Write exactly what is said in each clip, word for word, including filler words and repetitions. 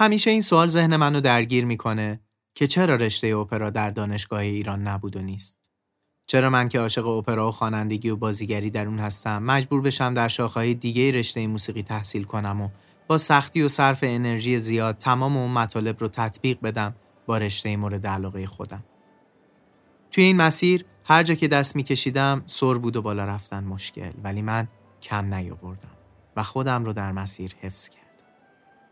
همیشه این سوال ذهن منو درگیر میکنه که چرا رشته اپرا در دانشگاه ایران نبود و نیست؟ چرا من که عاشق اپرا و خوانندگی و بازیگری در اون هستم مجبور بشم در شاخه‌های دیگه رشته موسیقی تحصیل کنم و با سختی و صرف انرژی زیاد تمام اون مطالب رو تطبیق بدم با رشته مورد علاقه خودم؟ توی این مسیر هر جا که دست می‌کشیدم سر بود و بالا رفتن مشکل، ولی من کم نیاوردم و خودم رو در مسیر حفظ کردم.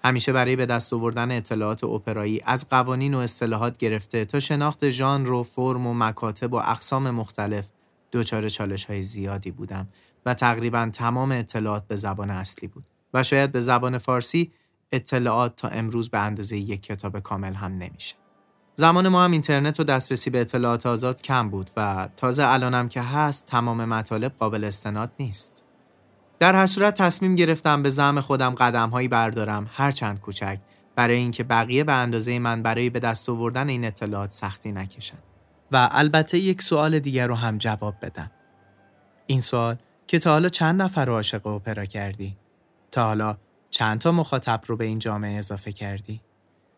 همیشه برای به دست آوردن اطلاعات اپرایی از قوانین و اصطلاحات گرفته تا شناخت ژانر و فرم و مکاتب و اقسام مختلف دوچار چالش‌های زیادی بودم و تقریباً تمام اطلاعات به زبان اصلی بود و شاید به زبان فارسی اطلاعات تا امروز به اندازه یک کتاب کامل هم نمیشه. زمان ما هم اینترنت و دسترسی به اطلاعات آزاد کم بود و تازه الانم که هست تمام مطالب قابل استناد نیست. در هر صورت تصمیم گرفتم به زعم خودم قدم‌هایی بردارم، هر چند کوچک، برای اینکه بقیه به اندازه من برای به دست آوردن این اطلاعات سختی نکشن و البته یک سوال دیگر رو هم جواب بدم. این سوال که تا حالا چند نفر رو عاشق اپرا کردی؟ تا حالا چند تا مخاطب رو به این جامعه اضافه کردی؟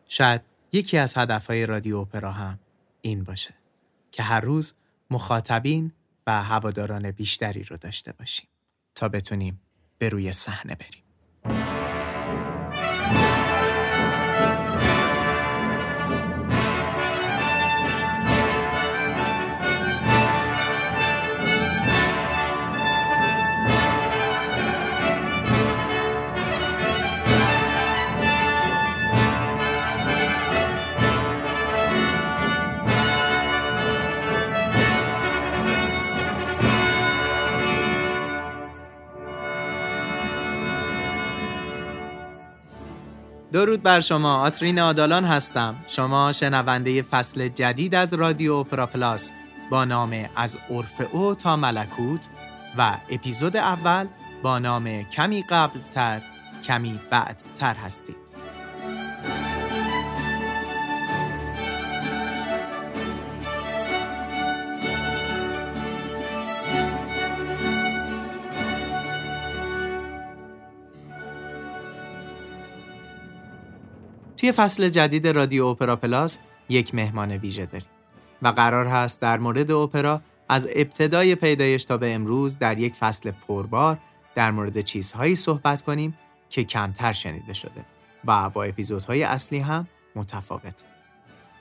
شاید یکی از هدف‌های رادیو اپرا هم این باشه که هر روز مخاطبین و هواداران بیشتری رو داشته باشیم تا بتونیم به روی صحنه بریم. درود بر شما، آترین آدالان هستم. شما شنونده فصل جدید از رادیو اپرا پلاس با نام از اُرفئو تا ملکوت و اپیزود اول با نام کمی قبل تر کمی بعد تر هستید. توی فصل جدید رادیو اپرا پلاس یک مهمان ویژه داریم و قرار هست در مورد اپرا از ابتدای پیدایش تا به امروز در یک فصل پربار در مورد چیزهایی صحبت کنیم که کمتر شنیده شده و با اپیزودهای اصلی هم متفاوته.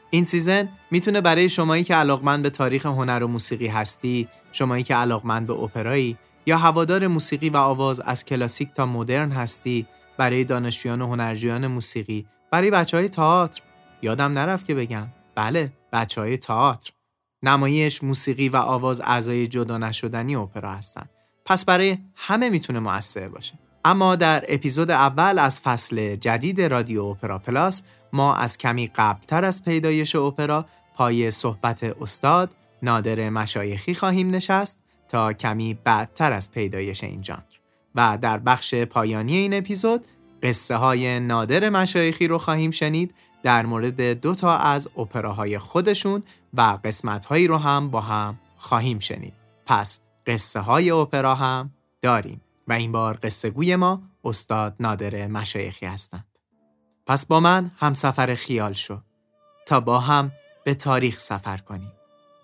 این سیزن میتونه برای شمایی که علاقمند به تاریخ هنر و موسیقی هستی، شمایی که علاقمند به اپرایی یا هوادار موسیقی و آواز از کلاسیک تا مدرن هستی، برای دانشجویان و هنرجویان موسیقی، برای بچهای تئاتر، یادم نرفت که بگم بله بچهای تئاتر، نمایش، موسیقی و آواز اعضای جدا نشدنی اپرا هستن، پس برای همه میتونه مؤثر باشه. اما در اپیزود اول از فصل جدید رادیو اپرا پلاس ما از کمی قبلتر از پیدایش اپرا پای صحبت استاد نادر مشایخی خواهیم نشست تا کمی بعدتر از پیدایش این ژانر و در بخش پایانی این اپیزود قصه های نادر مشایخی رو خواهیم شنید در مورد دو تا از اپراهای خودشون و قسمت هایی رو هم با هم خواهیم شنید. پس قصه های اپرا هم داریم و این بار قصه گوی ما استاد نادر مشایخی هستند. پس با من هم سفر خیال شو تا با هم به تاریخ سفر کنیم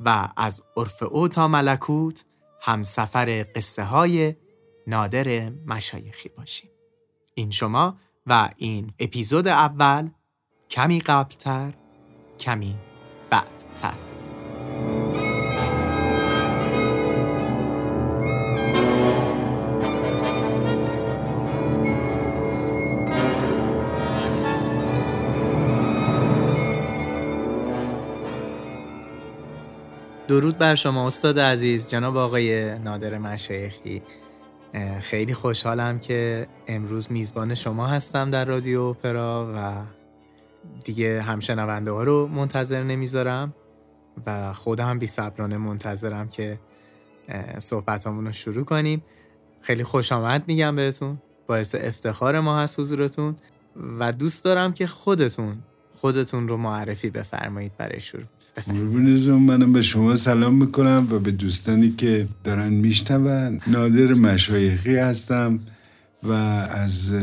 و از اُرفئو تا ملکوت هم سفر قصه های نادر مشایخی باشیم. این شما و این اپیزود اول کمی قبلتر کمی بعدتر. درود بر شما استاد عزیز، جناب آقای نادر مشایخی. خیلی خوشحالم که امروز میزبان شما هستم در رادیو اپرا و دیگه همشنونده ها رو منتظر نمیذارم و خودم بی‌صبرانه منتظرم که صحبتامون رو شروع کنیم. خیلی خوش آمد میگم بهتون، باعث افتخار ما هست حضورتون و دوست دارم که خودتون خودتون رو معرفی بفرمایید برای شروع. بفرمایید. منم به شما سلام میکنم و به دوستانی که دارن میشنون. نادر مشایخی هستم و از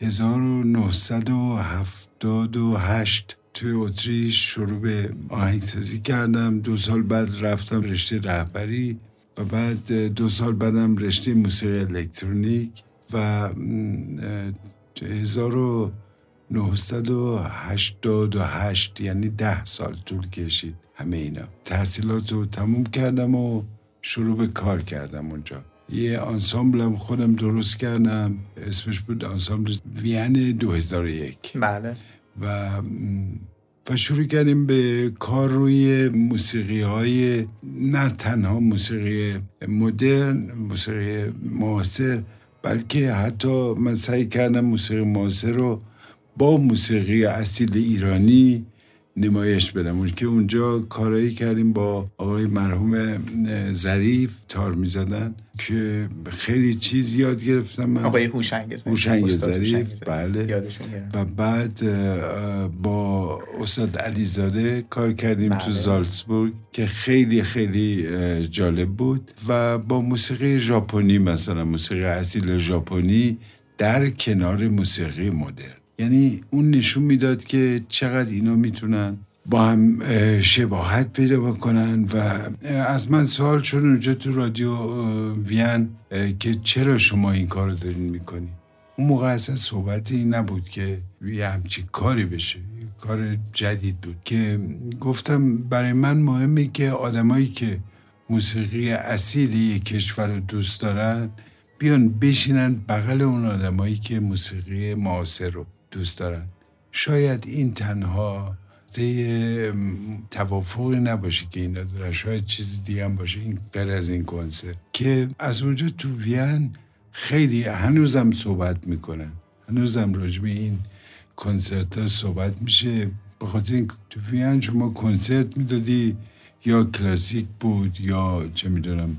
هزار و نهصد و هفتاد و هشت توی اتریش شروع به آهنگسازی کردم. دو سال بعد رفتم رشته رهبری و بعد دو سال بعدم رشته موسیقی الکترونیک و هزار و نهصد و هشتاد و هشت یعنی ده سال طول کشید همه اینا. تحصیلات رو تموم کردم و شروع به کار کردم اونجا. یه آنسامبلم خودم درست کردم، اسمش بود آنسامبل وین دو هزار و یک. بله. و و شروع کردیم به کار روی موسیقی های، نه تنها موسیقی مدرن، موسیقی معاصر، بلکه حتی من سعی کردم موسیقی معاصر رو با موسیقی اصیل ایرانی نمایش بدم. اون که اونجا کارایی کردیم با آقای مرحوم ظریف، تار می‌زدن که خیلی چیز یاد گرفتم من. آقای حوشنگ زریف، حوشنگ زریف، بله، یادشون گرم. و بعد با استاد علیزاده کار کردیم، بله، تو زالتسبورگ که خیلی خیلی جالب بود. و با موسیقی ژاپنی، مثلا موسیقی اصیل ژاپنی در کنار موسیقی مدرن، یعنی اون نشون میداد که چقدر اینا میتونن با هم شباهت پیدا بکنن. و از من سوال شد اونجا تو رادیو وین که چرا شما این کارو دارین میکنی؟ اون موقع اصلا صحبتی این نبود که یه همچین کاری بشه، کار جدید بود. که گفتم برای من مهمه که آدمایی که موسیقی اصیل یک کشور رو دوست دارن بیان بشینن بغل اون آدمایی که موسیقی معاصر رو دوست دارن. شاید این تنها توافقی نباشه که اینا دارن، شاید چیز دیگه هم باشه این غیر از این کنسرت. که از اونجا تو وین خیلی هنوزم صحبت میکنن، هنوزم راجع به این کنسرت ها صحبت میشه. بخاطر این تو وین شما کنسرت میدادی، یا کلاسیک بود یا چه میدونم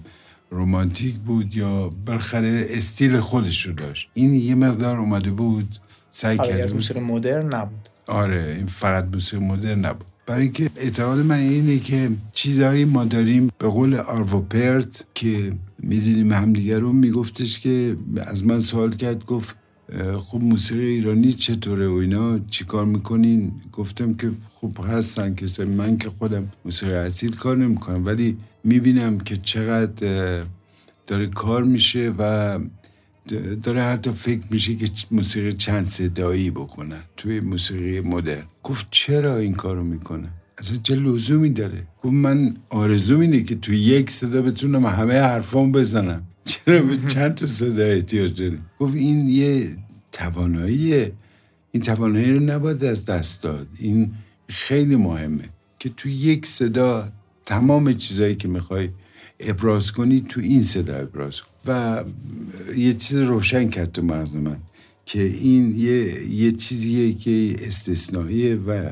رومانتیک بود، یا بالاخره استیل خودش رو داشت. این یه مقدار اومده بود سعی کرد. آره، از موسیقی مدرن نبود. آره، این فقط موسیقی مدرن نبود. برای اینکه اعتقاد من اینه که چیزایی ما داریم، به قول آرو پرت که میدیدیم همدیگر رو، میگفتش که از من سوال کرد، گفت خب موسیقی ایرانی چطوره و اینا چی کار میکنین؟ گفتم که خب هستن که من که خودم موسیقی اصیل کار نمیکنم، ولی میبینم که چقدر داره کار میشه و داره حتی فکر میشه که موسیقی چند صدایی بکنن توی موسیقی مدرن. گفت چرا این کارو میکنن؟ اصلا چه لزومی داره؟ گفت من آرزوم اینه که توی یک صدا بتونم همه حرفام بزنم، چرا به چند تا صدا احتیاج داریم؟ گفت این یه تواناییه، این توانایی رو نباید از دست داد. این خیلی مهمه که توی یک صدا تمام چیزایی که میخوای ابراز کنی تو این صدا ابراز کن. و یه چیز روشن کرد تو مغز من که این یه, یه چیزیه که استثنائیه و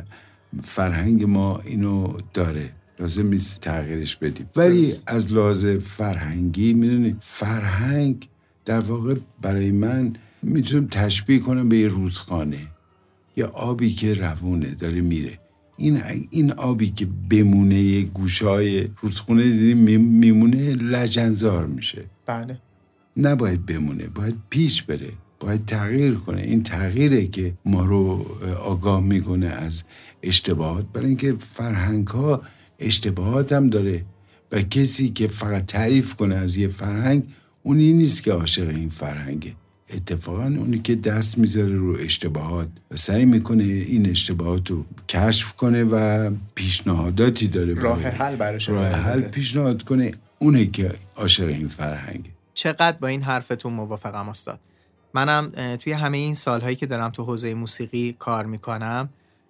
فرهنگ ما اینو داره، لازم نیست تغییرش بدیم. ولی از لحاظ فرهنگی میدونی، فرهنگ در واقع برای من میتونم تشبیه کنم به یه رودخانه، یه آبی که روونه داره میره. این این آبی که بمونه گوشای رودخانه دیدیم میمونه، لجنزار میشه. بله، نباید بمونه، باید پیش بره، باید تغییر کنه. این تغییره که ما رو آگاه میکنه از اشتباهات، برای اینکه فرهنگ ها اشتباهات هم داره و کسی که فقط تعریف کنه از یه فرهنگ اونی نیست که عاشق این فرهنگه، اتفاقا اونی که دست میذاره رو اشتباهات و سعی میکنه این اشتباهات رو کشف کنه و پیشنهاداتی داره، راه حل براش، راه حل پیشنهاد کنه، اونه که عاشق این فرهنگه. چقدر با این حرفتون موافقم استاد. منم توی همه این سالهایی که دارم تو حوزه موسیقی کار میکنم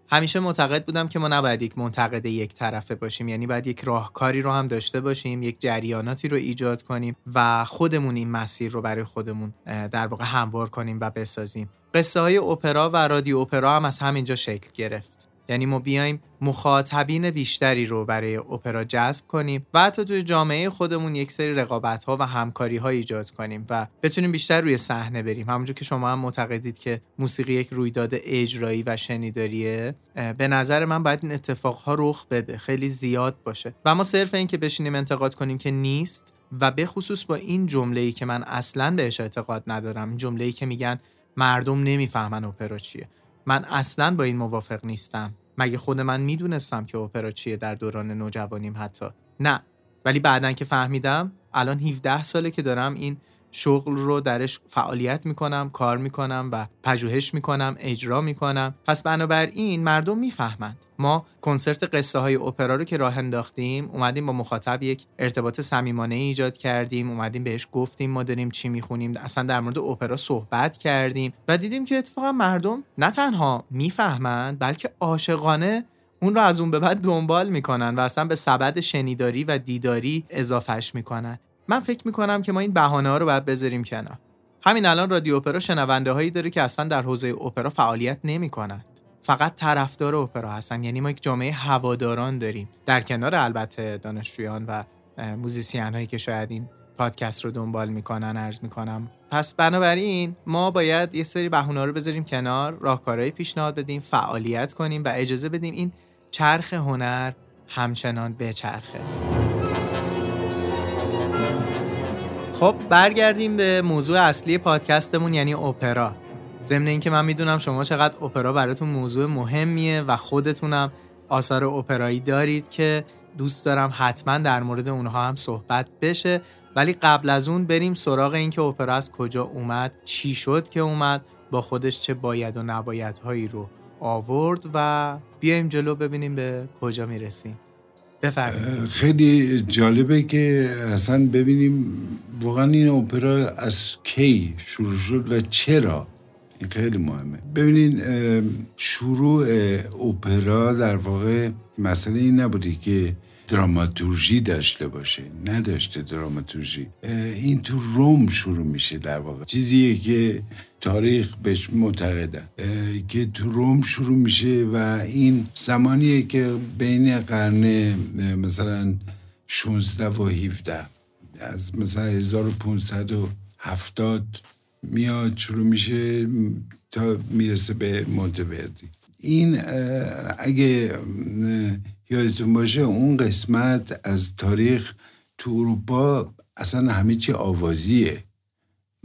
همیشه معتقد بودم که ما نباید یک منتقد یک طرفه باشیم، یعنی باید یک راهکاری رو هم داشته باشیم، یک جریاناتی رو ایجاد کنیم و خودمون این مسیر رو برای خودمون در واقع هموار کنیم و بسازیم. قصه های اپرا و رادیو اپرا هم از همینجا شکل گرفت، یعنی ما بیایم مخاطبین بیشتری رو برای اپرا جذب کنیم و حتی توی جامعه خودمون یک سری رقابت‌ها و همکاری‌ها ایجاد کنیم و بتونیم بیشتر روی صحنه بریم. همونجور که شما هم معتقدید که موسیقی یک رویداد اجرایی و شنیداریه، به نظر من باید این اتفاق‌ها رخ بده، خیلی زیاد باشه و ما صرف این که بشینیم انتقاد کنیم که نیست. و به خصوص با این جمله‌ای که من اصلاً بهش اعتقاد ندارم، جمله‌ای که میگن مردم نمیفهمن اپرا چیه. من اصلاً با این موافق نیستم. مگه خود من میدونستم که اپرا چیه در دوران نوجوانیم حتی؟ نه، ولی بعدن که فهمیدم، الان هفده ساله که دارم این شغل رو درش فعالیت میکنم، کار میکنم و پژوهش میکنم، اجرا میکنم. پس بنابراین مردم میفهمند. ما کنسرت قصه های اپرا رو که راه انداختیم، اومدیم با مخاطب یک ارتباط صمیمانه ایجاد کردیم، اومدیم بهش گفتیم ما داریم چی میخونیم، اصلا در مورد اپرا صحبت کردیم و دیدیم که اتفاقا مردم نه تنها میفهمند، بلکه عاشقانه اون رو از اون به بعد دنبال میکنن و اصلا به سبد شنیداری و دیداری اضافهش میکنن. من فکر میکنم که ما این بهانه ها رو باید بذاریم کنار. همین الان رادیو اپرا شنونده هایی داره که اصلا در حوزه اپرا فعالیت نمی کنند. فقط طرفدار اپرا هستن. یعنی ما یک جامعه هواداران داریم، در کنار البته دانشجویان و موزیسین هایی که شاید این پادکست رو دنبال میکنن. عرض میکنم پس بنابراین ما باید یه سری بهانه ها رو بذاریم کنار، راهکارهای پیشنهاد بدیم، فعالیت کنیم و اجازه بدیم این چرخ هنر همچنان بچرخه. خب برگردیم به موضوع اصلی پادکستمون، یعنی اپرا. ضمن اینکه من میدونم شما چقدر اپرا براتون موضوع مهمیه و خودتونم آثار اپرایی دارید که دوست دارم حتما در مورد اونها هم صحبت بشه، ولی قبل از اون بریم سراغ این که اپرا از کجا اومد، چی شد که اومد، با خودش چه باید و نباید هایی رو آورد و بیایم جلو ببینیم به کجا میرسیم. بفرمایید. خیلی جالبه که اصلا ببینیم واقعا این اپرا از کی شروع شد و چرا. این خیلی مهمه. ببینین شروع اپرا در واقع مسئله این نبوده که دراماتورژی داشته باشه، نداشته دراماتورژی. این تو روم شروع میشه در واقع، چیزیه که تاریخ بهش معتقدن که تو روم شروع میشه و این زمانیه که بین قرن مثلا شانزده و هفده، از مثلا هزار و پانصد و هفتاد میاد شروع میشه تا میرسه به مونتهوردی. این اگه یادتون باشه اون قسمت از تاریخ تو اروپا اصلا همه چی آوازیه،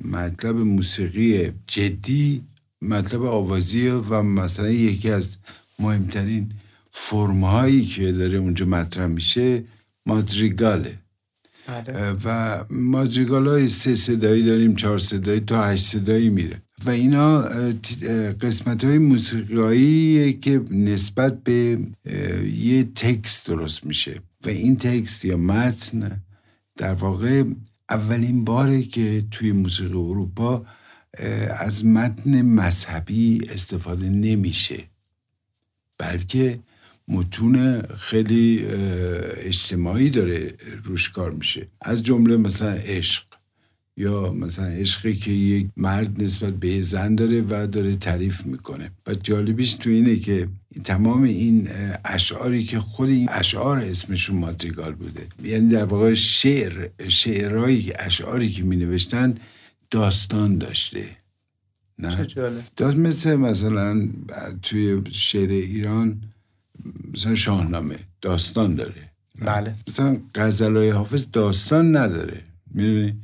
مطلب موسیقی جدی مطلب آوازیه و مثلا یکی از مهمترین فرمهایی که داره اونجا مطرح میشه مادریگاله. بله. و مادریگال های سه صدایی داریم، چهار صدایی تا هشت صدایی میره و اینا قسمت های موسیقیایی که نسبت به یه تکست درست میشه و این تکست یا متن در واقع اولین باره که توی موسیقی اروپا از متن مذهبی استفاده نمیشه، بلکه متون خیلی اجتماعی داره روش کار میشه، از جمله مثلا عشق، یا مثلا عشقی که یک مرد نسبت به زن داره و داره تعریف میکنه. و جالبیش تو اینه که تمام این اشعاری که خود این اشعار اسمشون مادریگال بوده، یعنی در واقع شعر شعرهایی اشعاری که می نوشتن داستان داشته. نه داستان مثل مثلا توی شعر ایران مثلا شاهنامه داستان داره. بله. مثلا غزل‌های حافظ داستان نداره.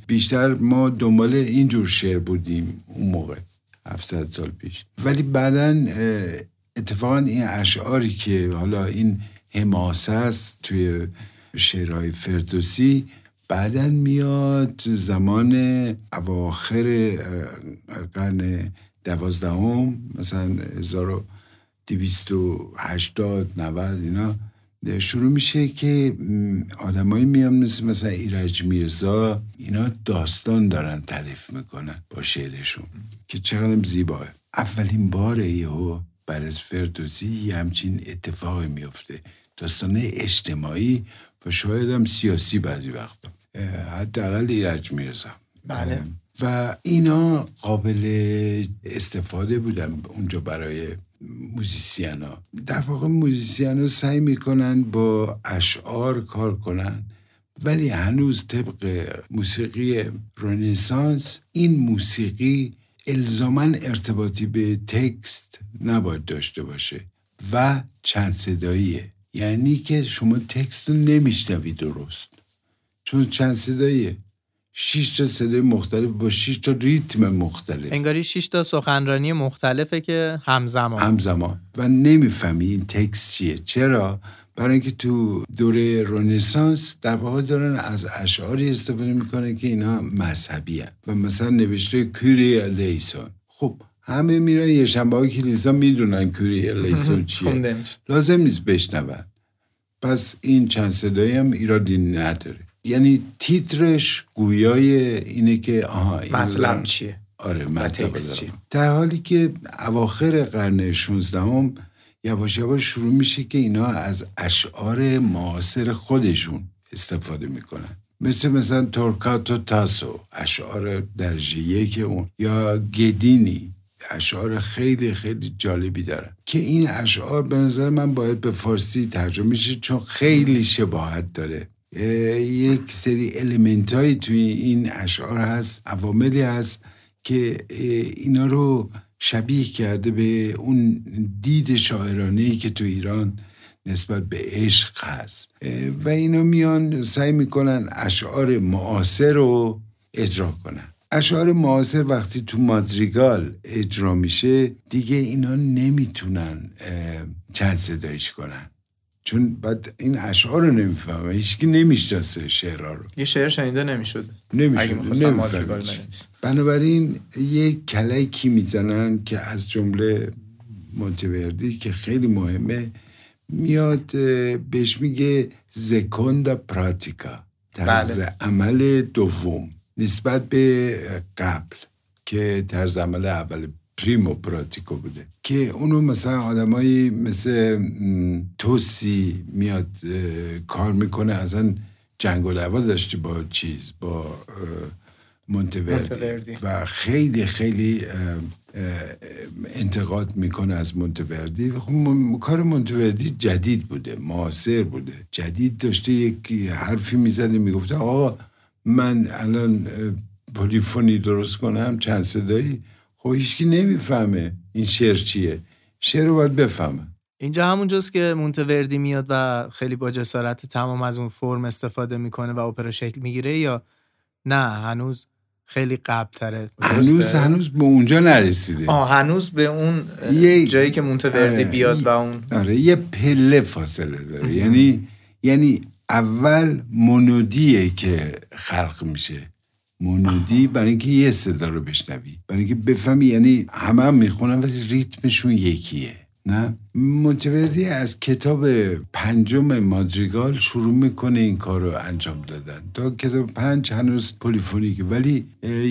بیشتر ما دنبال اینجور شعر بودیم اون موقع هفتصد سال پیش، ولی بعدن اتفاقا این اشعاری که حالا این حماسه است توی شعرهای فردوسی بعدن میاد زمان اواخر قرن دوازدهم، مثلا هزار و دویست و هشتاد نود اینا شروع میشه که آدمایی میام مثل مثلا ایرج میرزا، اینا داستان دارن تعریف میکنن با شعرشون که چقدر زیباه. اولین باره یهو بعد از فردوسی همچین اتفاقی میفته، داستان اجتماعی و شاید هم سیاسی بعضی وقتا، حداقل ایرج میرزا. بله. و اینا قابل استفاده بودن اونجا برای موزیسین ها. در واقع موزیسین ها سعی میکنن با اشعار کار کنن، ولی هنوز طبق موسیقی رنسانس این موسیقی الزاماً ارتباطی به تکست نباید داشته باشه و چند صداییه، یعنی که شما تکست رو نمیشنوی درست، چون چند صداییه، شش تا صدای مختلف با شش تا ریتم مختلف، انگاری شش تا سخنرانی مختلفه که همزمان همزمان و نمیفهمی این تکست چیه. چرا؟ برای اینکه تو دوره رنسانس در واقع دارن از اشعاری استفاده میکنن که اینا مذهبیه و مثلا نوشته کوری الیسون. خب همه میرن یه شنبه‌های کلیسا میدونن کوری الیسون چیه، لازم نیست بشنون. پس این چند صدایی هم ایرادی نداره، یعنی تیترش گویای اینه که آها این مطلب چیه، آره مطلب چیه. در حالی که اواخر قرن شانزده هم یواش یواش شروع میشه که اینا از اشعار معاصر خودشون استفاده میکنن، مثل مثلا تورکاتو تاسو اشعار درجه یک اون، یا گدینی اشعار خیلی خیلی جالبی داره که این اشعار به نظر من باید به فارسی ترجمه شه چون خیلی شباهت داره. یک سری الیمنت هایی توی این اشعار هست، عواملی هست که اینا رو شبیه کرده به اون دید شاعرانه‌ای که تو ایران نسبت به عشق هست و اینا میان سعی میکنن اشعار معاصر رو اجرا کنن. اشعار معاصر وقتی تو مادریگال اجرا میشه دیگه اینا نمیتونن چند صدایش کنن چون بعد این اشعار رو نمیفهمه، هیچکی نمیشناسه شعرها رو، یه شعر شنیده نمیشد نمیشد. بنابراین یه کلکی میزنن که از جمله مونتهوردی که خیلی مهمه میاد بهش میگه زکوندا پراتیکا، طرز عمل دوم نسبت به قبل که طرز عمل اول پریمو پراتیکو بوده، که اونو مثلا آدمایی مثل توسی میاد کار میکنه. اصلا جنگ و دعوا داشتی با چیز با مونتهوردی و خیلی خیلی انتقاد میکنه از مونتهوردی. خب کار مونتهوردی جدید بوده، معاصر بوده، جدید داشته یک حرفی میزنه، میگفته آقا من الان پلیفونی درست کنم چند صدایی، خب هیچکی نمیفهمه این شعر چیه، شعر رو باید بفهمه. اینجا همونجاست که مونتهوردی میاد و خیلی با جسارت تمام از اون فرم استفاده میکنه و اپرا شکل میگیره، یا نه هنوز خیلی قبل‌تره؟ هنوز هنوز به اونجا نرسیده. آه هنوز به اون یه... جایی که مونتهوردی بیاد و اون آره یه پله فاصله داره. یعنی یعنی اول مونودیه که خلق میشه، مونودی برای اینکه یه صدا رو بشنوی، برای اینکه بفهمی، یعنی همه هم میخونن ولی ریتمشون یکیه. نه مونتهوردی از کتاب پنجم مادریگال شروع میکنه این کار رو انجام دادن، تا کتاب پنج هنوز پلیفونیکه، ولی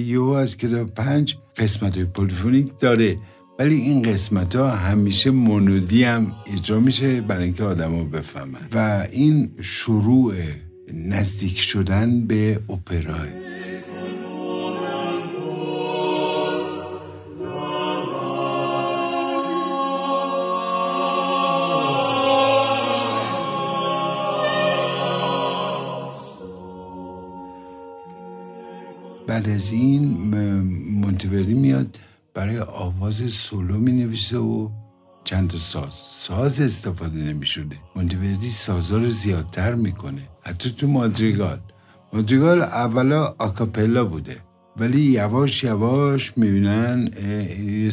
یهو از کتاب پنج قسمت پلیفونیک داره، ولی این قسمت ها همیشه مونودی هم اجرا میشه برای اینکه آدم ها بفهمن و این شروع نزدیک شدن به اپراه. بعد از این مونتهوردی میاد برای آواز سولو می نویسه و چند تا ساز ساز استفاده نمی شده. مونتهوردی سازا رو زیادتر می کنه، حتی تو مادریگال. مادریگال اولا آکاپلا بوده ولی یواش یواش می بینن یه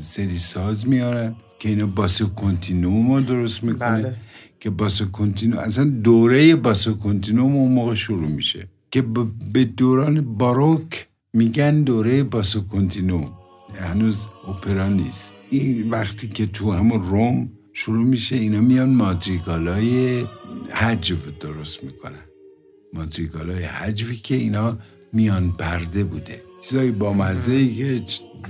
سری ساز میارن که اینا باسو کنتینوم رو درست می کنه. بله. که باسو کنتینوم اصلا دوره باسو کنتینوم اون موقع شروع میشه که به دوران باروک میگن دوره باسو کنتینو، هنوز اپرا نیست. این وقتی که تو همون روم شروع میشه اینا میان مادریگالای حجو درست میکنن، مادریگالای حجوی که اینا میان پرده بوده، چیزایی با مزه‌ای که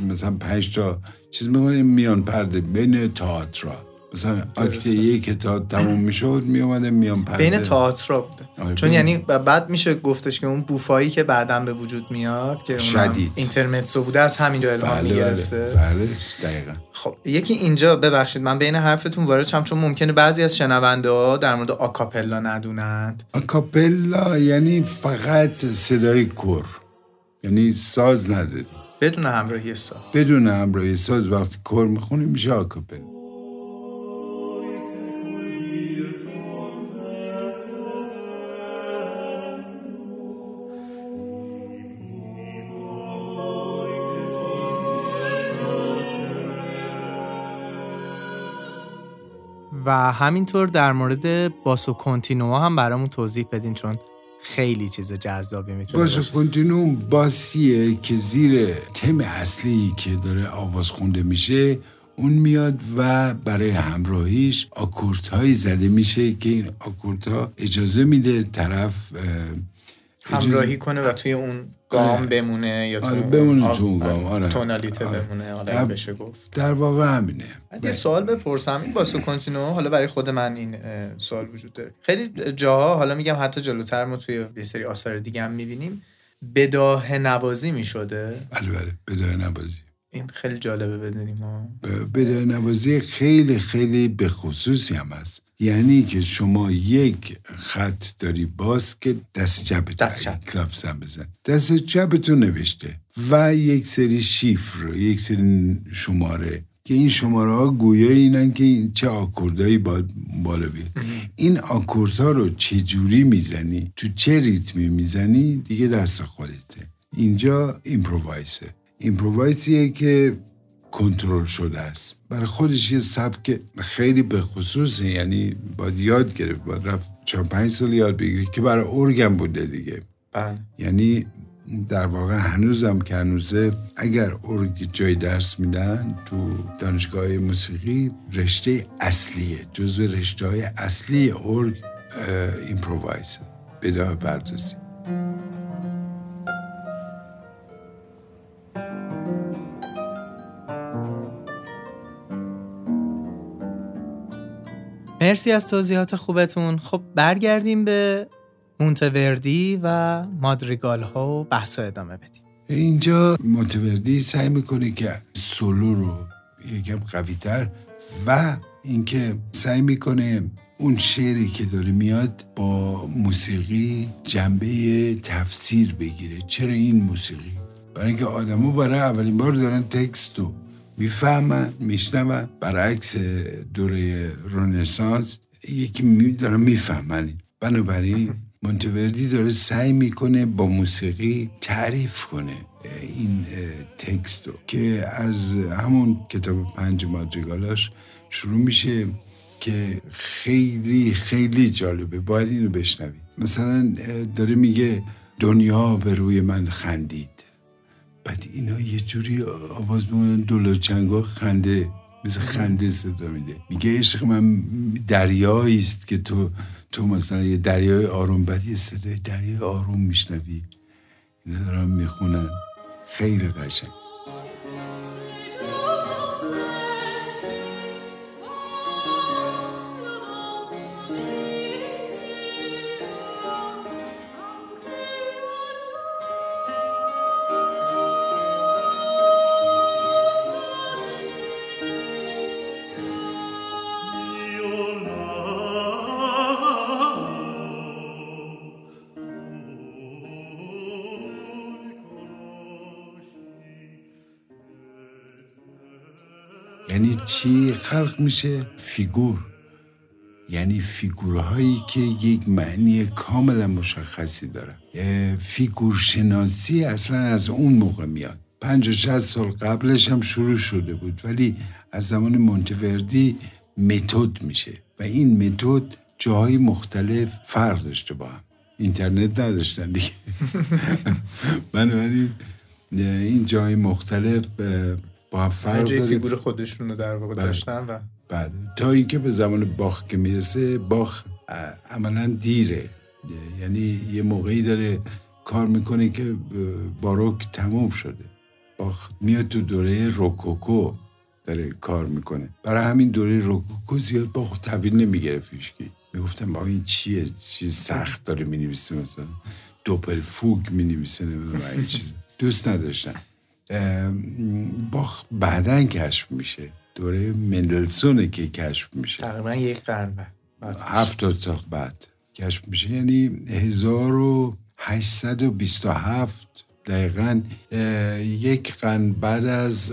مثلا پنج تا چیز میکنن میان پرده بین تئاترها، مثلا اکت یک تا تموم میشد میومده میان پرده بین تئاترها بوده. چون یعنی بعد میشه گفتش که اون بوفایی که بعداً به وجود میاد که اون اینترمتزو بوده از همینجا الهام میگرفته. بله دقیقاً. خب یکی اینجا ببخشید من بین حرفتون وارد شم چون ممکنه بعضی از شنونده ها در مورد آکاپلا ندونند. آکاپلا یعنی فقط صدای کر، یعنی ساز نداری، بدون همراهی ساز. بدون همراهی ساز وقتی کر میخونی میشه آکاپلا. و همینطور در مورد باسو کنتینو هم برامون توضیح بدین، چون خیلی چیز جذابی میتونه باشه. باسو کنتینو باسیه که زیر تم اصلی که داره آواز خونده میشه اون میاد و برای همراهیش آکوردهایی زده میشه که این آکوردها اجازه میده طرف اجازه... همراهی کنه و توی اون گام بمونه یا آره بمونه تو اون گام آره تونالیته آره. بمونه آره بشه گفت در واقع همینه. بعد یه سوال بپرسم، این باسو کنتینو حالا برای خود من این سوال وجود داره، خیلی جاها حالا میگم حتی جلوتر ما توی یه سری آثار دیگه هم میبینیم بداهه نوازی میشده. بله بله بداهه نوازی این خیلی جالبه بدونیم ها. بداهه نوازی خیلی خیلی به خصوصی هم هست، یعنی که شما یک خط داری باز که دست چپت کلاپ زن بزن، دست چپتو نوشته و یک سری شیفر یک سری شماره که این شماره ها گویا اینن که چه آکوردهایی بالا بیاد. این آکوردها رو چه جوری میزنی تو چه ریتمی میزنی دیگه دست خودته. اینجا ایمپرووایزه، ایمپرووایزیه که کنترل شده است، برای خودش یه سبک خیلی به خصوصه، یعنی باید یاد گرفت، باید رفت چهار پنج سال یاد بگیری که برای ارگن بوده دیگه. بله. یعنی در واقع هنوزم که هنوزه اگر ارگ جای درس میدن تو دانشگاه موسیقی رشته اصلیه، جزو رشته های اصلی ارگ ایمپرووایزه، بداهه پردازی. مرسی از توضیحات خوبتون. خب برگردیم به مونتهوردی و مادریگال ها و بحث ها ادامه بدیم. اینجا مونتهوردی سعی میکنه که سولو رو یکم قوی تر و اینکه سعی میکنه اون شعری که داره میاد با موسیقی جنبه تفسیر بگیره. چرا این موسیقی؟ برای اینکه آدم ها برای اولین بار دارن تکست رو میفهمن میشنون، برعکس دوره رنسانس یکی میدارن میفهمن. بنابراین مونتهوردی داره سعی میکنه با موسیقی تعریف کنه این تکست رو که از همون کتاب پنج مادریگالاش شروع میشه که خیلی خیلی جالبه، باید اینو بشنوید. مثلا داره میگه دنیا به روی من خندید، بعد اینا یه جوری آواز میکنن دولاچنگا خنده مثل خنده صدا میده. میگه عشق من دریایی است که تو تو مثلا یه دریای آروم، بعد یه صدای دریای آروم میشنوی. اینا دارن میخونن، خیلی قشنگ. یعنی چی خلق میشه؟ فیگور، یعنی فیگورهایی که یک معنی کاملا مشخصی داره. فیگور شناسی اصلا از اون موقع میاد، پنج و شصت سال قبلش هم شروع شده بود، ولی از زمان مونتهوردی متد میشه و این متد جاهای مختلف فرق داشته با هم. اینترنت نداشتن دیگه، بنابراین این جاهای مختلف با فرق فیگور خودشون رو در واقع داشتن و بله. تا اینکه به زمان باخ که میرسه، باخ عملا دیره، یعنی یه موقعی داره کار میکنه که باروک تموم شده، باخ میاد تو دوره روکوکو داره کار میکنه. برای همین دوره روکوکو زیاد باخ تحویل نمیگرفت، هیچکی میگفتن با این چیه چیز سخت داره مینویسه، مثلا دوپلفوگ مینویسه، نمیدونم این چیز دوست نداشتن. باخ بعداً کشف میشه، دوره مندلسونه که کشف میشه، تقریبا یک قرن بعد، هفتاد سال بعد کشف میشه، یعنی هزار و هشتصد و بیست و هفت دقیقاً یک قرن بعد از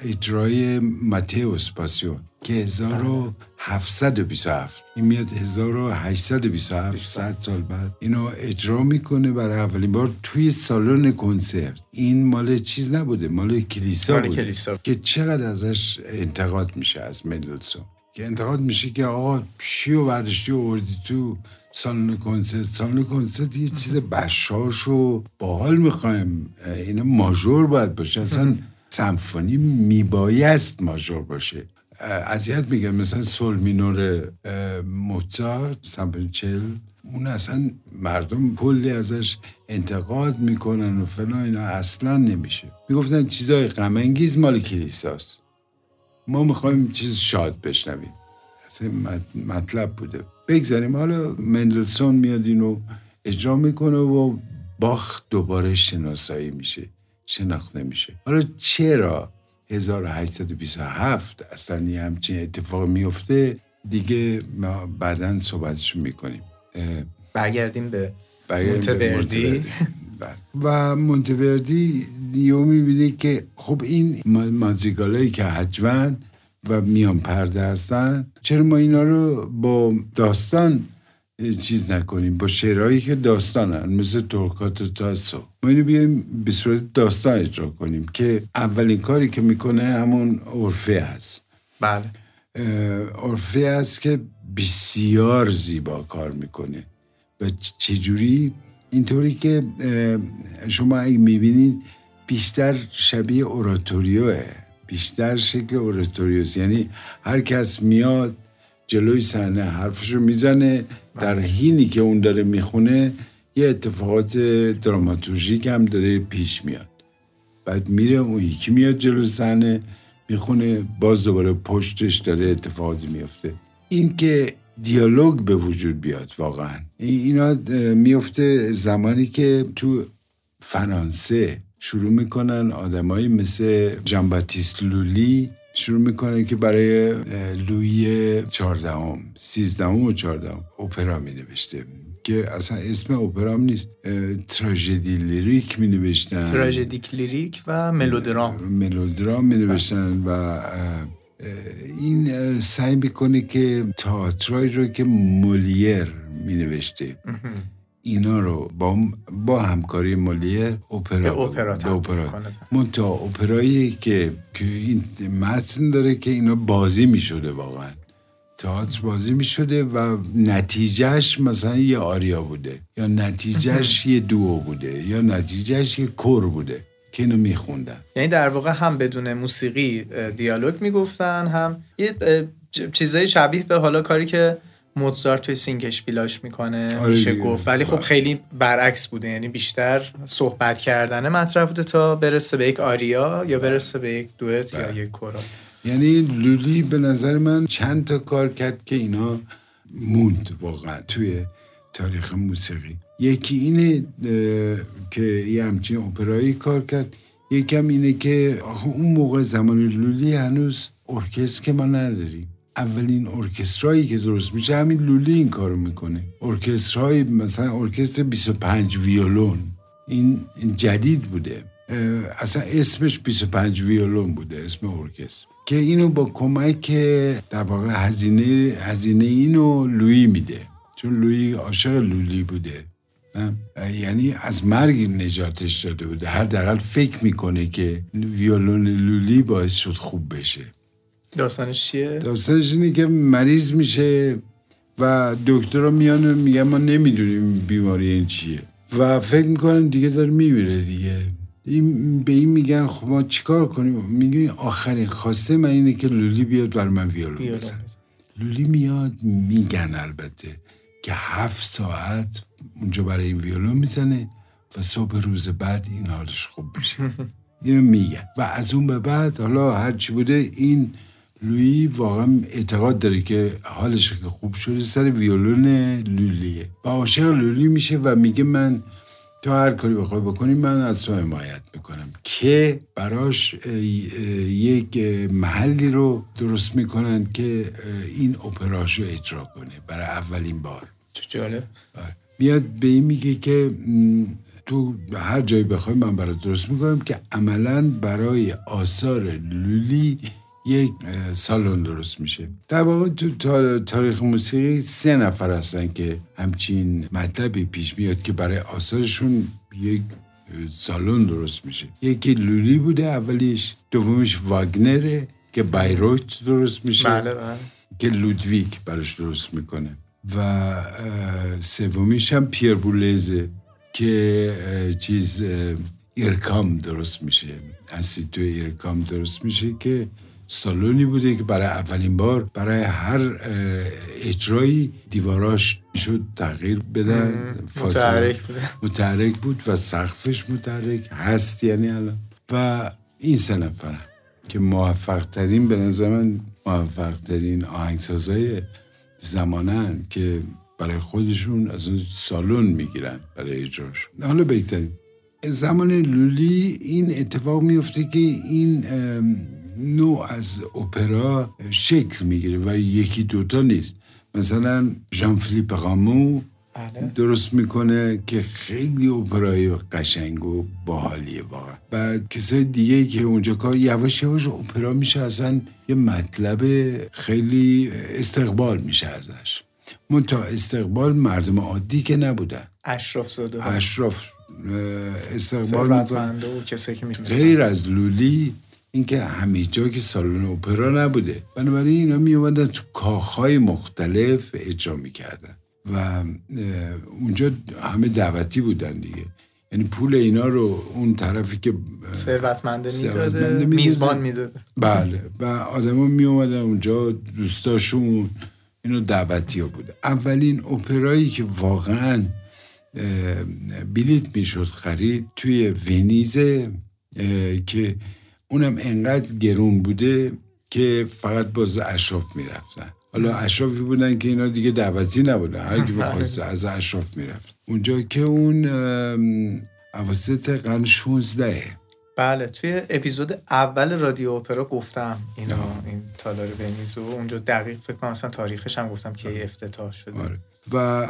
اجرای ماتئوس پاسیون که هزار و هفتصد و بیست و هفت این میاد هزار و هشتصد و بیست و هفت صد سال بعد اینو اجرا میکنه برای اولین بار توی سالن کنسرت. این مال چیز نبوده، مال کلیسا بوده، که چقدر ازش انتقاد میشه از مندلسون. که انتقاد میشه که آقا چی رو برداشتی آوردی تو سالن کنسرت. سالن کنسرت یه چیز بشاش و باحال میخوایم، اینه ماژور باید باشه، اصلا سمفونی میبایست ماژور باشه. اذیت میگم مثلا سول مینور موتسارت سمفونی چهل، اون اصلا مردم کلی ازش انتقاد میکنن و فلان، اینا اصلا نمیشه. میگفتن چیزای غم انگیز مال کلیساست، ما میخوایم چیز شاد بشنویم، اصلا مطلب بوده. بگذاریم. حالا مندلسون میاد اینو اجرا میکنه و باخ دوباره شناسایی میشه، شناخته میشه. حالا چرا هزار و هشتصد و بیست و هفت اصلا یه همچین اتفاق میفته دیگه ما بعداً صحبتش میکنیم. برگردیم به مونتهوردی. و مونتهوردی دیو میبینه که خب این مازیگالایی که حجون و میان پرده هستن چرا ما اینا رو با داستان چیز نکنیم، با شعرهایی که داستانن مثل تورکاتو تاسو ما اینو بیاییم به صورت داستان اجرا کنیم، که اولین کاری که میکنه همون اُرفئو هست. بله اُرفئو هست که بسیار زیبا کار میکنه و چجوری؟ اینطوری که شما اگه میبینید بیشتر شبیه اوراتوریوه، بیشتر شکل اوراتوریوست، یعنی هر کس میاد جلوی صحنه حرفشو میزنه، در حینی که اون داره میخونه یه اتفاقات دراماتورژیک هم داره پیش میاد، بعد میره اون یکی میاد جلوی صحنه میخونه، باز دوباره پشتش داره اتفاقاتی میفته. این که دیالوگ به وجود بیاد واقعا اینا میفته زمانی که تو فرانسه شروع میکنن آدمایی مثل جان باتیست لولی شروع میکنن که برای لویی چهاردهم، سیزدهم و چهاردهم اپرا مینوشته که اصلا اسم اپرا نیست، تراژدی لیریک مینوشتن، تراژدیک لیریک و ملودرام ملودرام مینوشتن و این سعی میکنه که تئاترایی رو که مولیر مینوشته اینا رو با با همکاری مولیر اپرا به اپرا منتها اپرایی که که این متن داره که اینا بازی میشده، واقعا تئاتر بازی میشده و نتیجهش مثلا یه آریا بوده یا نتیجهش یه دوو بوده یا نتیجهش یه کور بوده که اینو میخوندن. یعنی در واقع هم بدون موسیقی دیالوگ میگفتن، هم یه چیزای شبیه به حالا کاری که موتسارت توی سینگش بیلاش میکنه. آره میشه گفت، ولی خب خیلی برعکس بوده، یعنی بیشتر صحبت کردن مطرح بوده تا برسه به یک آریا یا برسه به یک دوئت یا یک کورا. یعنی لولی به نظر من چند تا کار کرد که اینا موند واقعا توی تاریخ موسیقی. یکی اینه که یه همچین اپرایی کار کرد، یکم اینه که اون موقع زمان لولی هنوز ارکستر که ما نداریم، اولین ارکسترایی که درست میشه همین لولی این کارو میکنه، ارکسترای مثلا ارکستر بیست و پنج ویولون، این جدید بوده، اصلا اسمش بیست و پنج ویولون بوده اسم ارکستر، که اینو با کمک در واقع هزینه هزینه اینو لویی میده، چون لویی عاشق لولی بوده، یعنی از مرگ نجاتش داده بوده، هر دقیقا فکر میکنه که ویولون لولی باعث شد خوب بشه. داستانش چیه؟ داستانش اینه که مریض میشه و دکترها میان و میگن ما نمیدونیم بیماری این چیه و فکر میکنن دیگه داره میمیره دیگه. این به این میگن خب ما چیکار کنیم؟ میگن آخرین خواسته من اینه که لولی بیاد برای من ویولون بزن. لولی میاد، میگن البته که هفت ساعت اونجا برای این ویولون میزنه و صبح روز بعد این حالش خوب میشه. اینو میگن و از اون به بعد حالا هرچی بوده این لویی واقعا اعتقاد داره که حالش که خوب شده سر ویولون لولیه و عاشق لولی میشه و میگه من تو هر کاری بخوای بکنی من از تو حمایت میکنم، که براش یک محلی رو درست میکنن که این اپراش رو اجرا کنه برای اولین بار. چه جالب. میاد به این میگه که تو هر جایی بخوای من برای درست میکنم، که عملاً برای آثار لولی یک سالن درست میشه. در واقع تو تاریخ موسیقی سه نفر هستن که همچین مطلبی پیش میاد که برای آثارشون یک سالن درست میشه. یکی لولی بوده اولیش، دومیش واگنره که بایروت درست میشه. بله بله. که لودویک براش درست میکنه و سومیش هم پیر بولزه که چیز ایرکام درست میشه، انستیتو ایرکام درست میشه که سالونی بوده که برای اولین بار برای هر اجرایی دیواراش شد تغییر بدن، متحرک بود. متحرک بود و سقفش متحرک هست یعنی الان. و این سه نفرن که موفق ترین به نظر من موفق ترین آهنگسازای زمانن که برای خودشون از اون سالون میگیرن برای اجراش. حالا بگذاریم زمان لولی این اتفاق میفته که این نوع از اپرا شکل میگیره و یکی دوتا نیست. مثلا جان فلیپ غامو درست میکنه که خیلی اپرای قشنگ و باحالیه واقعا. بعد کسای دیگه که اونجا کار یواش یواش اپرا میشه، اصلا یه مطلب خیلی استقبال میشه ازش. منتها استقبال مردم عادی که نبودن، اشراف زاده اشراف استقبال ثروتمند و کسایی که میتونستن غیر از لولی. اینکه همه جا که سالن اپرا نبوده، بنابراین اینا می اومدن تو کاخهای مختلف اجرا میکردن و اونجا همه دعوتی بودن دیگه، یعنی پول اینا رو اون طرفی که ثروتمنده میداده میزبان میداده. بله و آدما می اومدن اونجا دوستاشون، اینو دعوتی ها بوده. اولین اپرایی که واقعا بلیت میشد خرید توی ونیز، که اونم انقدر گرون بوده که فقط باز اشراف میرفتن. حالا اشرافی بودن که اینا دیگه دعوتی نبودن، هر کی بخواست از اشراف میرفت اونجا، که اون اواسط قرن شانزده. بله توی اپیزود اول رادیو اپرا گفتم اینو، این تالار ونیز و اونجا دقیق فکر کنم اصلا تاریخش هم گفتم که افتتاح شده. آره. و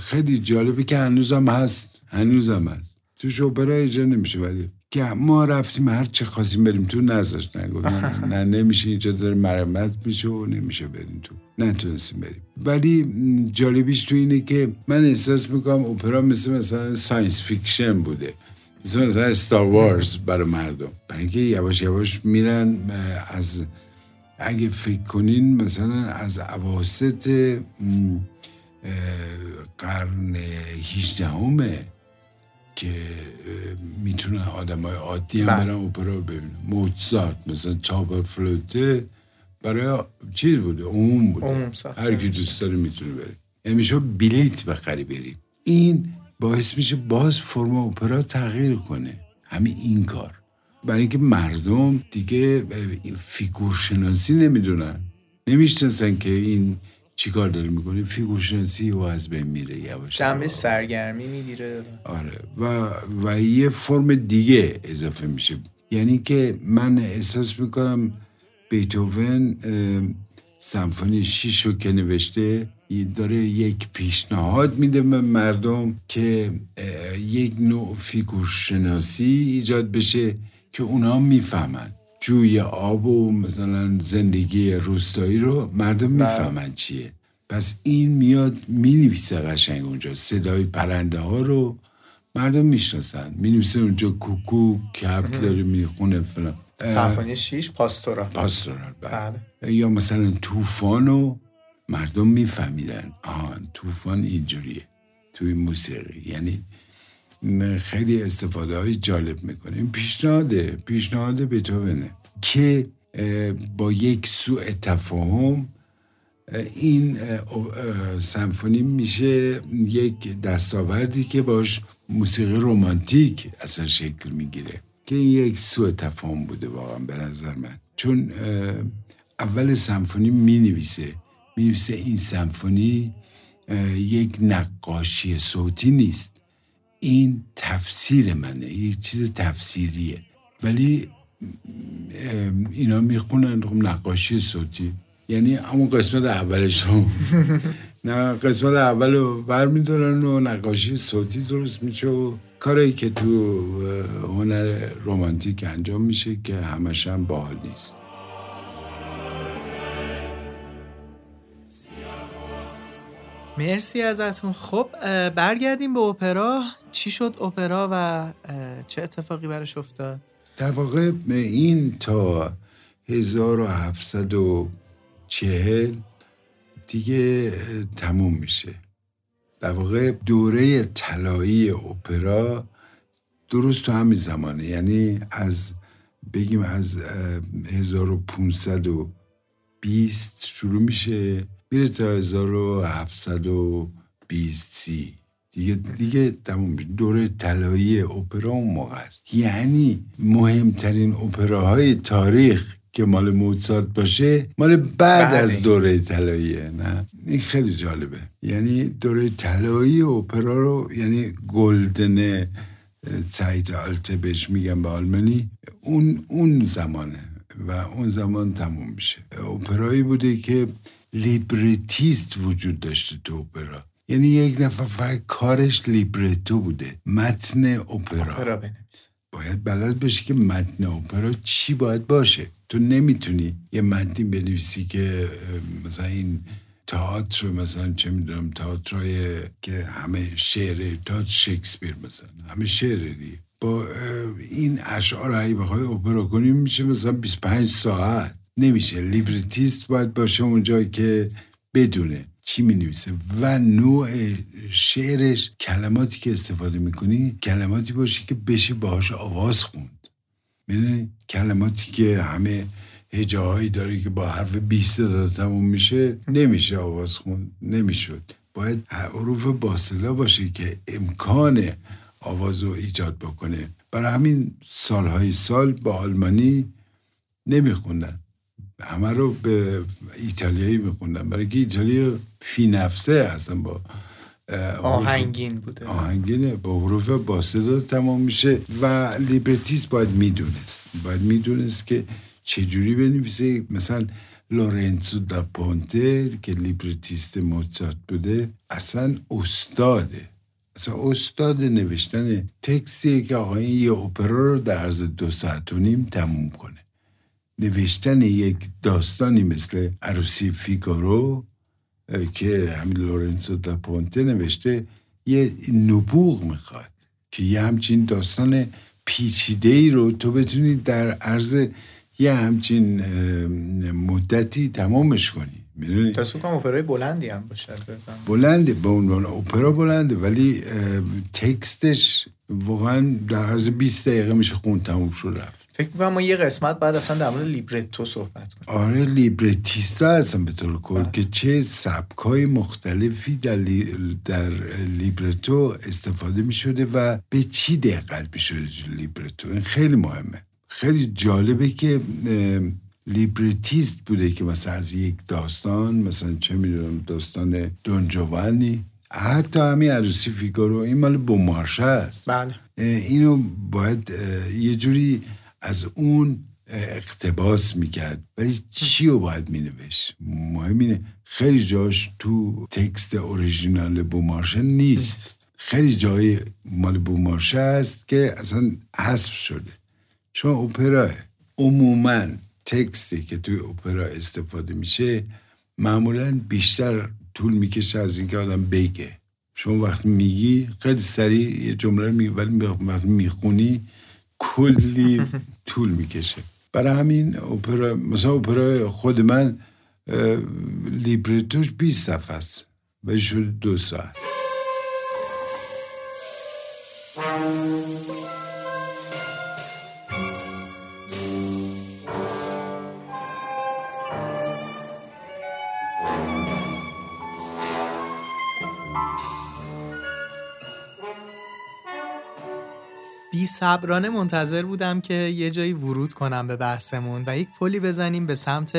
خیلی جالبه که هنوزم هست، هنوزم هست توش اپرا اجرا نمیشه، ولی که ما رفتیم هر چه خواستیم بریم تو نذاشت، نگفتن نه نمیشه اینجا داره مرمت میشه و نمیشه بریم تو، نتونستیم بریم. ولی جالبیش تو اینه که من احساس میکنم اپرا مثل مثلا ساینس فیکشن بوده، مثل مثلا استار وارز برای مردم، برای اینکه یواش یواش میرن از، اگه فکر کنین مثلا از اواسط قرن هجدهمه که میتونن آدمای عادی هم برن اپرا ببینن. موتسارت مثلا تاب فلوته برای چیز بوده، عموم بوده، هر کی دوست داره میتونه بره، همیشه بلیت بخری بریم. این باعث میشه باز فرم اپرا تغییر کنه، همین این کار، برای اینکه مردم دیگه فیگورشناسی نمیدونن، نمیشناسن که این چی کار داری میکنی؟ فیگورشناسی و از بین میره یواش. جنبه سرگرمی میگیره. آره و و یه فرم دیگه اضافه میشه. یعنی که من احساس میکنم بیتووین سمفونی شش رو که نوشته داره یک پیشنهاد میده به مردم که یک نوع فیگورشناسی ایجاد بشه که اونا میفهمن. جوی آب و مثلا زندگی روستایی رو مردم میفهمن چیه. پس این میاد مینویسه قشنگ اونجا، صدای پرنده ها رو مردم میشناسن، مینویسه اونجا کوکو کبک داره میخونه فلان. سمفونی شش پاستورال. پاستورال بله. یا مثلا طوفان رو مردم میفهمیدن، آها طوفان اینجوریه توی موسیقی. یعنی خیلی استفاده های جالب میکنه. این پیشنهاده پیشنهاده بیتووینه که با یک سوء تفاهم این سمفونی میشه یک دستاوردی که باش موسیقی رومانتیک اصلا شکل میگیره، که این یک سوء تفاهم بوده واقعا به نظر من. چون اول سمفونی مینویسه مینویسه این سمفونی یک نقاشی صوتی نیست، این تفسیر منه، یک چیز تفسیریه، ولی اینا میخونن نقاشی صوتی، یعنی همون قسمت اولش رو نه قسمت اول رو برمیدارن و نقاشی صوتی درست میشه و کاری که تو هنر رومانتیک انجام میشه که همش هم باحال نیست. مرسی ازتون. خب برگردیم به اپرا. چی شد اپرا و چه اتفاقی براش افتاد؟ در واقع این تا هزار و هفتصد و چهل دیگه تموم میشه. در واقع دوره طلایی اپرا درست تو همین زمانه، یعنی از بگیم از هزار و پانصد و بیست شروع میشه میره تا هزار و هفتصد و بیست دیگه دیگه تموم میشه. دوره طلایی اپرا اون موقع است، یعنی مهمترین اپراهای تاریخ که مال موتسارت باشه مال بعد, بعد از دوره طلاییه. نه این خیلی جالبه، یعنی دوره طلایی اپرا رو، یعنی گلدن سایت آلته بهش میگم به آلمانی، اون اون زمانه و اون زمان تموم میشه. اپرایی بوده که لیبرتیست وجود داشته تو اپرا، یعنی یک نفر فقط کارش لیبرتو بوده، متن اپرا. اپرا بنویسه، باید بلد باشی که متن اپرا چی باید باشه. تو نمیتونی یه متنی بنویسی که مثلا این تئاتر، مثلا چه میدونم تئاترای که همه شعر، تئاتر شکسپیر مثلا همه شعری، با این اشعار هایی بخوای اپرا کنیم میشه مثلا بیست و پنج ساعت، نمیشه. لیبرتیست باید باشه اونجا که بدونه چی می‌نویسه و نوع شعرش، کلماتی که استفاده میکنی کلماتی باشه که بشه باهاش آواز خوند. میدونی کلماتی که همه هجاهایی داره که با حرف بیست صدا تموم میشه نمیشه آواز خوند، نمیشد. باید حروف باصدا باشه که امکان آواز رو ایجاد بکنه. برای همین سالهای سال با آلمانی نمیخوندن، همه رو به ایتالیایی میخوندن، برای که ایتالیا فی نفسه اصلا با آهنگین بوده، آهنگینه، با حروف باصدا تمام میشه. و لیبرتیست باید میدونست باید میدونست که چجوری بنویسه. مثلا لورنزو دا پونته که لیبرتیست موتسارت بوده اصلا استاده اصلا استاد نوشتن تکستی که آقا این یه اپرا رو در عرض دو ساعت و نیم تموم کنه. نوشتن یک داستانی مثل عروسی فیگارو که همین لورنزو دا پونته نوشته یه نبوغ میخواد که یه همچین داستان پیچیده‌ای رو تو بتونی در عرض یه همچین مدتی تمامش کنی. میدونی تصور کنم اپرای بلندی هم باشه، از زمان بلنده به عنوان اپرا بلنده، ولی تکستش واقعا در عرض بیست دقیقه میشه خوند، تموم شد رفت. فکر می‌کنم ما یه قسمت بعد اصلا در مورد لیبرتو صحبت کنیم. آره لیبرتیستا اصلا به طور کل که چه سبک‌های مختلفی در لی... در لیبرتو استفاده می‌شده و به چی دقت می‌شده در لیبرتو. این خیلی مهمه، خیلی جالبه که لیبرتیست بوده که مثلا از یک داستان، مثلا چه می‌دونم داستان دون جوانی، حتی همین عروسی فیگارو، این مال بومارشه است. بله اینو باید یه جوری از اون اقتباس میکرد، ولی چی رو باید مینوشت مهم اینه. خیلی جاش تو تکست اوریژینال بومارشه نیست، خیلی جای مال بومارشه است که اصلا حذف شده، چون اپراه. عموما تکستی که توی اپرا استفاده میشه معمولا بیشتر طول میکشه از اینکه آدم بگه. شما وقتی میگی خیلی سریع یه جمله میگی، ولی وقتی میخونی کلی طول میکشه. برای همین اپرا، مثلا اپرا خود من لیبرتوش بیست صفحه است و شده دو ساعت. صبرانه منتظر بودم که یه جایی ورود کنم به بحثمون و یک پلی بزنیم به سمت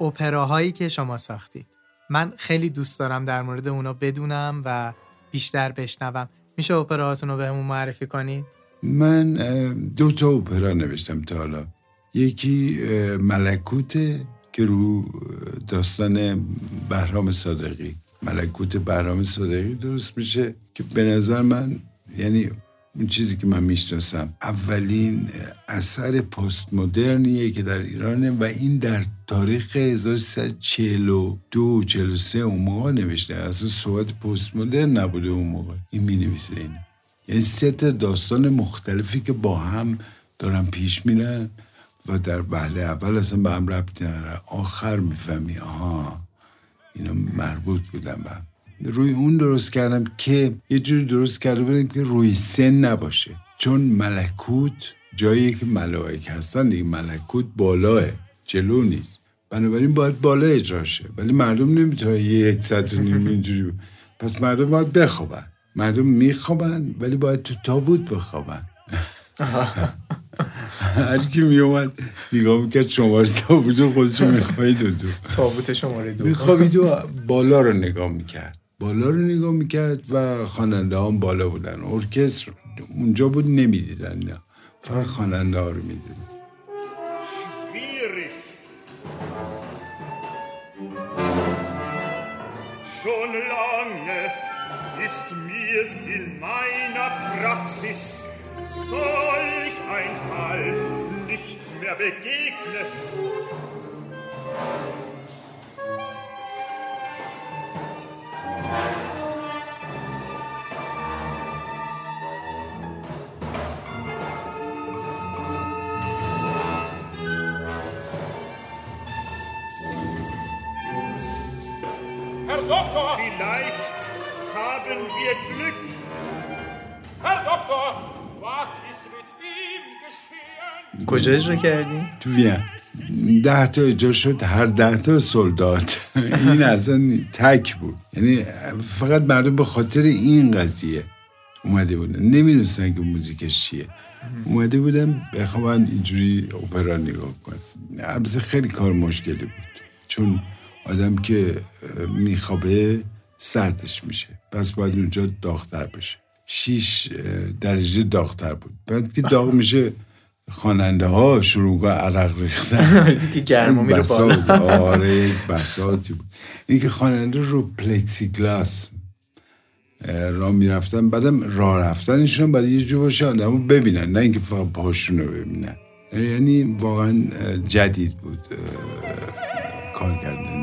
اپراهایی که شما ساختید. من خیلی دوست دارم در مورد اونا بدونم و بیشتر بشنوم. میشه اپراهاتون رو بهمون معرفی کنید؟ من دو تا اپرا نوشتم تا حالا. یکی ملکوت که رو داستان بهرام صادقی، ملکوت بهرام صادقی درست میشه، که به نظر من یعنی اون چیزی که من میشناسم اولین اثر پست مدرنیه که در ایرانه و این در تاریخ هزار و سیصد و چهل و دو چهل و سه اون موقع نوشته، اصلا صحبت پست مدرن نبوده اون موقع. این مینویسه اینو، یعنی سه تا داستان مختلفی که با هم دارن پیش میرن و در وهله اول اصلا به هم ربطی نداره، آخر میفهمی آها اینا مربوط بودن به هم. روی اون درست کردم که یه جوری درست کرده بودم که روی سن نباشه، چون ملکوت جایی که ملائک هستن دیگه، ملکوت بالاه، جلو نیست، بنابراین باید بالا اجرا شه، ولی مردم نمیتونه یک ساعت و نیم اینجوری. پس مردم باید بخوابن، مردم میخوابن ولی باید تو تابوت بخوابن. هر کی میومد نگاه میکرد شماره تابوت خودشو میخوابید و تو تابوت شماره دو میخوابید و بالا رو نگاه میکرد، بالا رو نگاه میکرد و خواننده هم بالا بودن، ارکستر اونجا بود نمیدیدن اینا، فقط خواننده ها رو میدیدن. Schon lange ist mir in meiner Praxis solch ein Fall nicht mehr begegnet. Doktor! Vielleicht haben wir Glück. Herr Doktor, was ist mit ihm geschehen? کجا اجرا کردی؟ تو وین. ده تا اجرا شد، هر ده تا سولدات. این اصلا تک بود. یعنی فقط مردم به خاطر این قضیه اومده بودن. نمیدونستن که موزیکش چیه. اومده بودن بخوابن اینجوری اپرا نگاه کنن. البته خیلی کار مشکلی بود. چون آدم که میخوابه سردش میشه، پس باید اونجا داغ‌تر بشه، شیش درجه داغ‌تر بود. بعد که داغ میشه خواننده ها شروع کنه عرق ریختن دیگه، گرما میره بالا. آره بساطی بود این که خواننده رو پلکسی گلاس راه میرفتن، بعدم راه رفتنشون بعد یه جور باشه آدمو ببینن، نه اینکه فقط پاشونو ببینن. یعنی واقعا جدید بود کار کردن.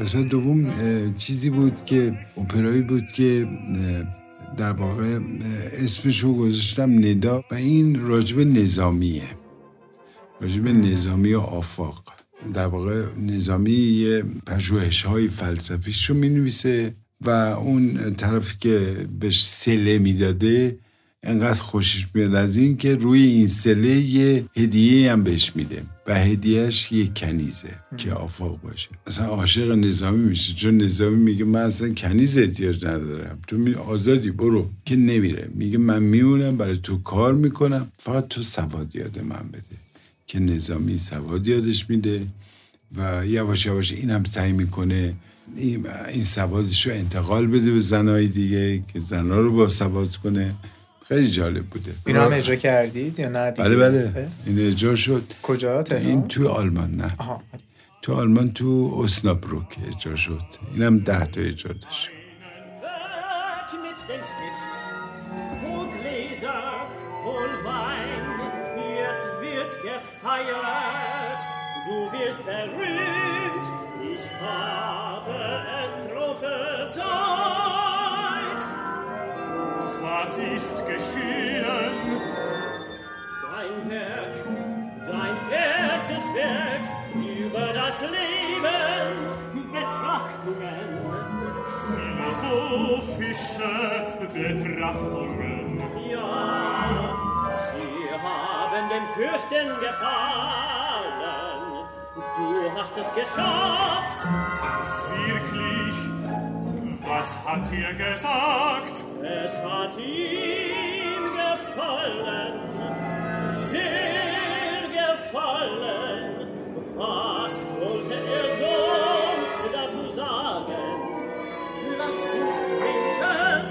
قسمت دوم چیزی بود که اپرایی بود که در واقع اسمشو گذاشتم ندا، و این راجب نظامیه، راجب نظامی و آفاق. در واقع نظامی یه پژوهش‌های فلسفیش رو می‌نویسه و اون طرفی که بهش سله میداده انقدر خوشش میاد از این که روی این سله یه هدیه هم بهش میده و هدیهش یه کنیزه که آفاق باشه. اصلا عاشق نظامی میشه، چون نظامی میگه من اصلا کنیز احتیاج ندارم، تو آزادی برو، که نمیره. میگه من میمونم برای تو کار میکنم، فقط تو سواد یاد من بده، که نظامی سواد یادش میده و یواش یواش این هم سعی میکنه این, این سوادش رو انتقال بده به زنهای دیگه که زنها رو با سواد کنه. خیلی جالب بوده. اینو هم اجرا کردید یا نه؟ بله بله این اجرا شد. کجا؟ تهران؟ این تو آلمان. نه آها. تو آلمان تو اسنابروک اجرا شد. اینم ده تا اجرا داشت. Was ist geschehen? Dein Werk, dein erstes Werk über das Leben. so Fische Betrachtungen. Ja, sie haben dem Fürsten gefallen. Du hast es geschafft. Wirklich, was hat er gesagt? Es hat ihm gefallen. Sehr gefallen. Was sollte er sonst dazu sagen? Lasst uns trinken.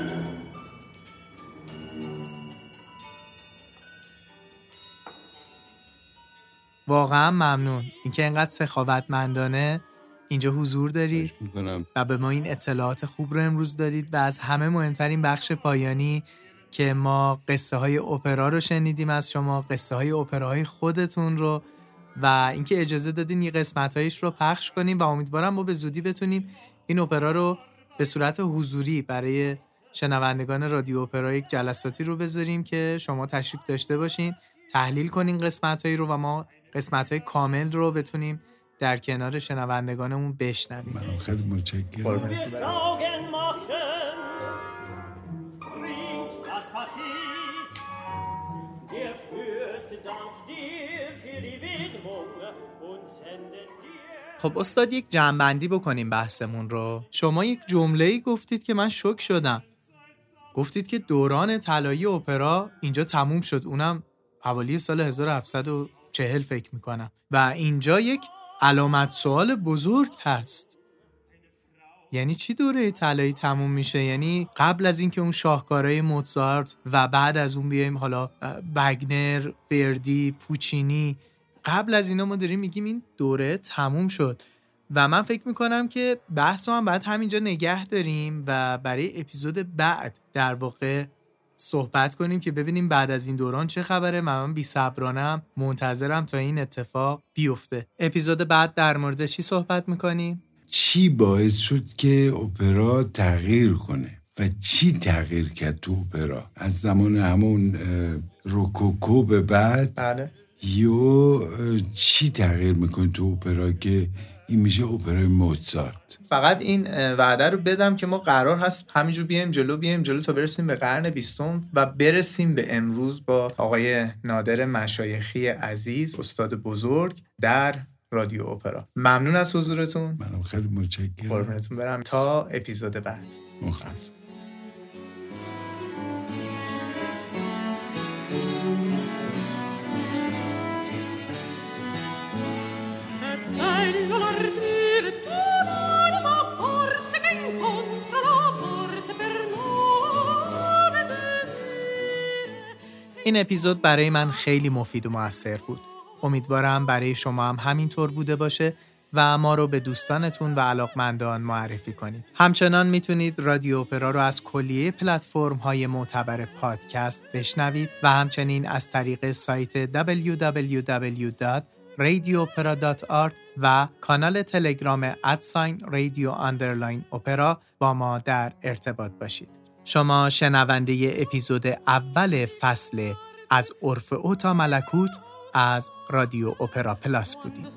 واقعا ممنون اینکه اینقدر سخاوتمندانه اینجا حضور دارید و به ما این اطلاعات خوب رو امروز دادید و از همه مهمترین بخش پایانی که ما قصه های اپرا رو شنیدیم از شما، قصه های اپراهای خودتون رو و اینکه اجازه دادین این قسمت هایش رو پخش کنیم و امیدوارم ما به زودی بتونیم این اپرا رو به صورت حضوری برای شنوندگان رادیو اپرا یک جلساتی رو بذاریم که شما تشریف داشته باشین، تحلیل کنین قسمت هایی رو و ما قسمت های کامل رو بتونیم در کنار شنوندگانمون بشنویم. من خیلی متشکرم. خب استاد یک جمع‌بندی بکنیم بحثمون رو. شما یک جمله‌ای گفتید که من شوک شدم. گفتید که دوران طلایی اپرا اینجا تموم شد، اونم حوالی سال هزار و هفتصد و چهل فکر میکنم و اینجا یک علامت سوال بزرگ هست. یعنی چی دوره طلایی تموم میشه؟ یعنی قبل از اینکه اون شاهکارهای موتسارت و بعد از اون بیایم حالا واگنر، وردی، پوچینی، قبل از اینا ما داریم میگیم این دوره تموم شد و من فکر میکنم که بحث رو هم باید همینجا نگه داریم و برای اپیزود بعد در واقع صحبت کنیم که ببینیم بعد از این دوران چه خبره. من بی‌صبرانم، منتظرم تا این اتفاق بیفته. اپیزود بعد در مورد چی صحبت میکنیم؟ چی باعث شد که اپرا تغییر کنه و چی تغییر کرد تو اپرا از زمان همون روکوکو به بعد؟ بله. یو چی تغییر میکنه تو اپرا که این میشه اپرای موتسارت؟ فقط این وعده رو بدم که ما قرار هست همینجور بیایم جلو بیایم جلو تا برسیم به قرن بیستم و برسیم به امروز با آقای نادر مشایخی عزیز، استاد بزرگ در رادیو اپرا. ممنون از حضورتون. منم خیلی متشکرم. قربونتون برم. تا اپیزود بعد. مخلص. این اپیزود برای من خیلی مفید و مؤثر بود. امیدوارم برای شما هم همینطور بوده باشه و ما رو به دوستانتون و علاقمندان معرفی کنید. همچنان میتونید رادیو اپرا رو از کلیه پلتفرم‌های معتبر پادکست بشنوید و همچنین از طریق سایت دبلیو دبلیو دبلیو دات رادیو اپرا دات آرت و کانال تلگرام ادساین رادیو اندرلاین اپرا با ما در ارتباط باشید. شما شنونده اپیزود اول فصل از اُرفئو تا ملکوت از رادیو اپرا پلاس بودید.